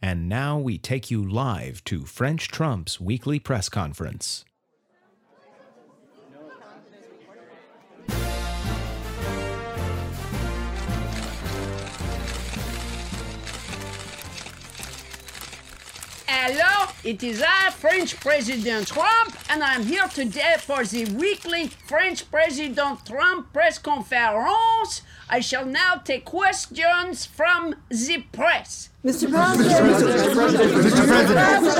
And now we take you live to French Trump's weekly press conference. Hello, it is I, French President Trump, and I'm here today for the weekly French President Trump press conference. I shall now take questions from the press. Mr. President. Mr. President. Mr. President.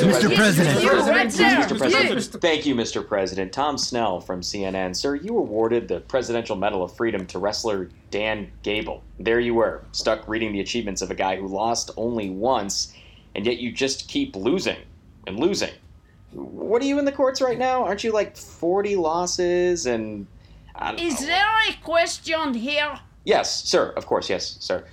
Mr. President. Mr. President. Thank you, Mr. President. Tom Snell from CNN. Sir, you awarded the Presidential Medal of Freedom to wrestler Dan Gable. There you were, stuck reading the achievements of a guy who lost only once, and yet you just keep losing and losing. What are you in the courts right now? Aren't you like 40 losses and... Is there a question here? Yes, sir. Of course, yes, sir.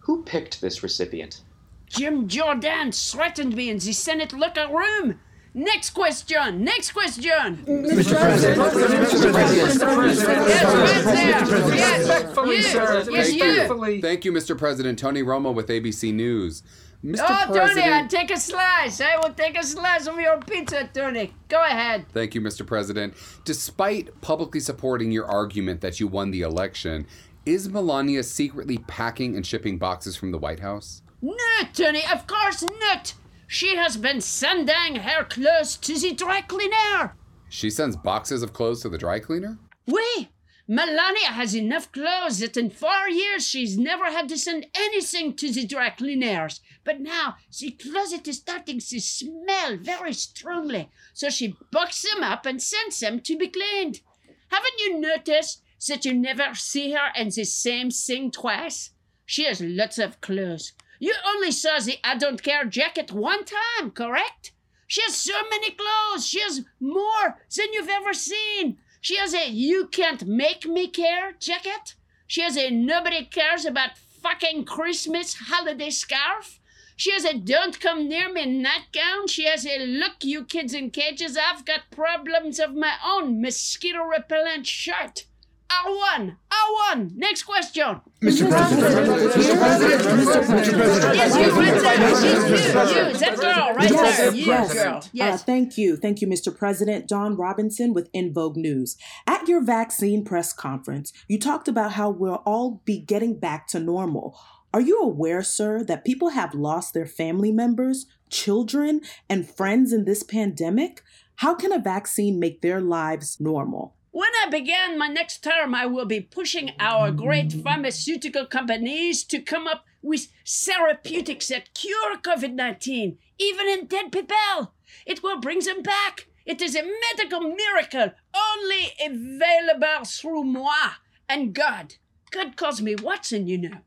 Who picked this recipient? Jim Jordan threatened me in the Senate locker room. Next question. Mr. President. Mr. President. Yes, respectfully, sir. Yes, thank you, Mr. President. Tony Romo with ABC News. Mr. President. Tony, I'll take a slice. I will take a slice of your pizza, Tony. Go ahead. Thank you, Mr. President. Despite publicly supporting your argument that you won the election, is Melania secretly packing and shipping boxes from the White House? No, Tony, of course not. She has been sending her clothes to the dry cleaner. She sends boxes of clothes to the dry cleaner? Oui. Melania has enough clothes that in 4 years she's never had to send anything to the dry cleaners. But now the closet is starting to smell very strongly, so she bucks them up and sends them to be cleaned. Haven't you noticed that you never see her in the same thing twice? She has lots of clothes. You only saw the I don't care jacket one time, correct? She has so many clothes. She has more than you've ever seen. She has a you can't make me care jacket. She has a nobody cares about fucking Christmas holiday scarf. She has a don't come near me nightgown. She has a look you kids in cages, I've got problems of my own mosquito repellent shirt. I won. Next question. Mr. President. Mr. President. Yes, you went there. You, that girl, right there. Yes, girl. Yes. Thank you, Mr. President. Dawn Robinson with In Vogue News. At your vaccine press conference, you talked about how we'll all be getting back to normal. Are you aware, sir, that people have lost their family members, children, and friends in this pandemic? How can a vaccine make their lives normal? When I begin my next term, I will be pushing our great pharmaceutical companies to come up with therapeutics that cure COVID-19, even in dead people. It will bring them back. It is a medical miracle only available through moi and God. God calls me Watson, you know.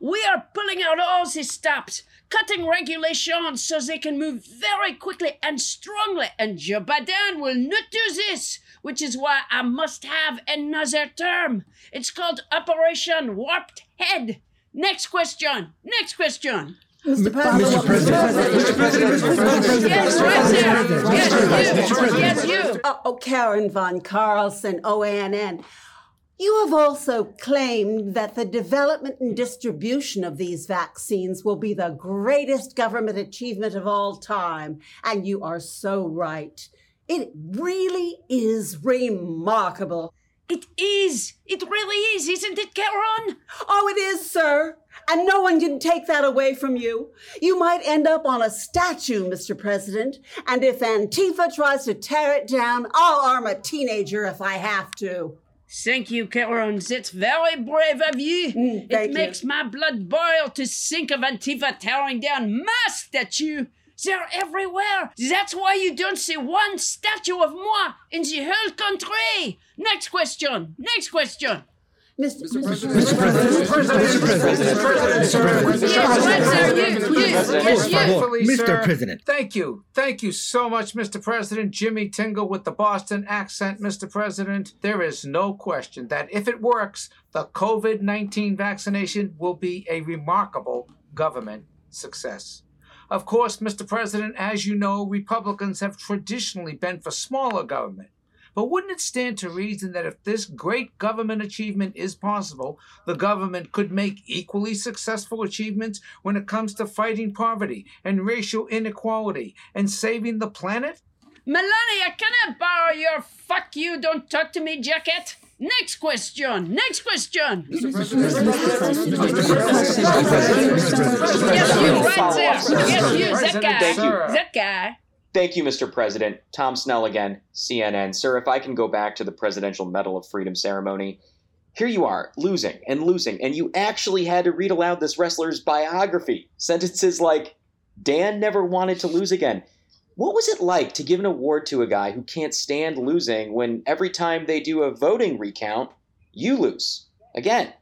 We are pulling out all the stops, cutting regulations so they can move very quickly and strongly, and Joe Biden will not do this, which is why I must have another term. It's called Operation Warped Head. Next question. Mr. President. Yes, right there. Yes, you. Karen von Karlsson, OANN. You have also claimed that the development and distribution of these vaccines will be the greatest government achievement of all time. And you are so right. It really is remarkable. It is. It really is, isn't it, Cairon? Oh, it is, sir. And no one can take that away from you. You might end up on a statue, Mr. President. And if Antifa tries to tear it down, I'll arm a teenager if I have to. Thank you, Cairon. That's very brave of you. It makes my blood boil to think of Antifa tearing down my statue. They're everywhere. That's why you don't see one statue of moi in the whole country. Next question. Mr. President. Thank you so much, Mr. President. Jimmy Tingle with the Boston accent, Mr. President. There is no question that if it works, the COVID-19 vaccination will be a remarkable government success. Of course, Mr. President, as you know, Republicans have traditionally been for smaller government. But wouldn't it stand to reason that if this great government achievement is possible, the government could make equally successful achievements when it comes to fighting poverty and racial inequality and saving the planet? Melania, can I borrow your fuck you don't talk to me jacket? Next question. Yes, you, right there. Yes, you, Zekai. Thank you, Mr. President. Tom Snell again, CNN. Sir, if I can go back to the Presidential Medal of Freedom ceremony, here you are, losing, and you actually had to read aloud this wrestler's biography. Sentences like, Dan never wanted to lose again. What was it like to give an award to a guy who can't stand losing when every time they do a voting recount, you lose again?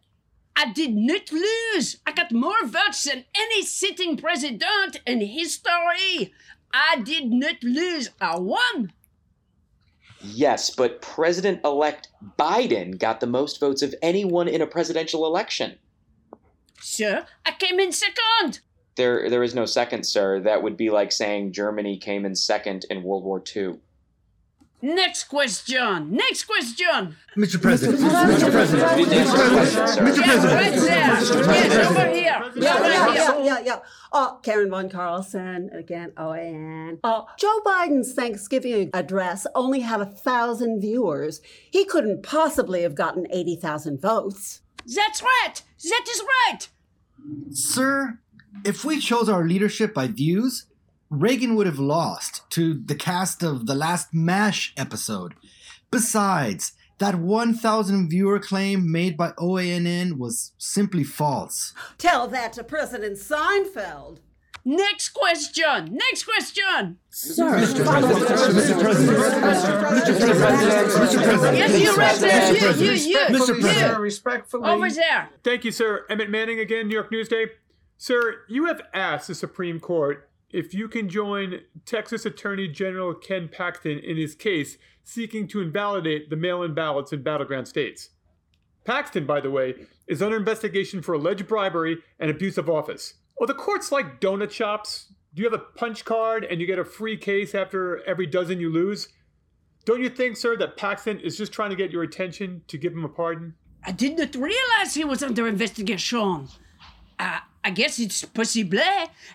I did not lose. I got more votes than any sitting president in history. I did not lose. I won. Yes, but President-elect Biden got the most votes of anyone in a presidential election. Sir, I came in second. There is no second, sir. That would be like saying Germany came in second in World War II. Next question. Mr. President. Over here. Karen von Karlsson, again, OANN. Joe Biden's Thanksgiving address only had 1,000 viewers. He couldn't possibly have gotten 80,000 votes. That's right. That is right. Sir, if we chose our leadership by views, Reagan would have lost to the cast of the last MASH episode. Besides, that 1,000 viewer claim made by OANN was simply false. Tell that to President Seinfeld. Next question. Sir. Mr. President. Yes, you right there. You. Mr. President. Respectfully. Over there. Thank you, sir. Emmett Manning again, New York Newsday. Sir, you have asked the Supreme Court if you can join Texas Attorney General Ken Paxton in his case seeking to invalidate the mail-in ballots in battleground states. Paxton, by the way, is under investigation for alleged bribery and abuse of office. Are the courts like donut shops? Do you have a punch card and you get a free case after every dozen you lose? Don't you think, sir, that Paxton is just trying to get your attention to give him a pardon? I did not realize he was under investigation. I guess it's possible.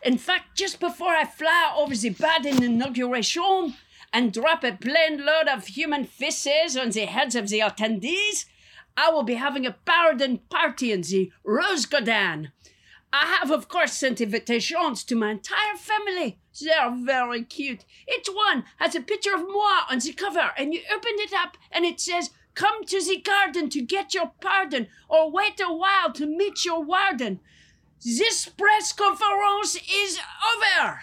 In fact, just before I fly over the Biden inauguration and drop a plane load of human faces on the heads of the attendees, I will be having a pardon party in the Rose Garden. I have, of course, sent invitations to my entire family. They are very cute. Each one has a picture of moi on the cover, and you open it up and it says, "Come to the garden to get your pardon, or wait a while to meet your warden." This press conference is over.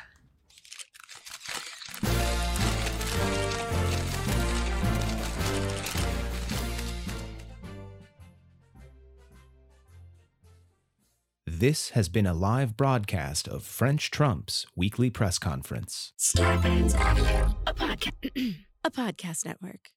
This has been a live broadcast of French Trump's weekly press conference. Starburns Audio, a podcast network.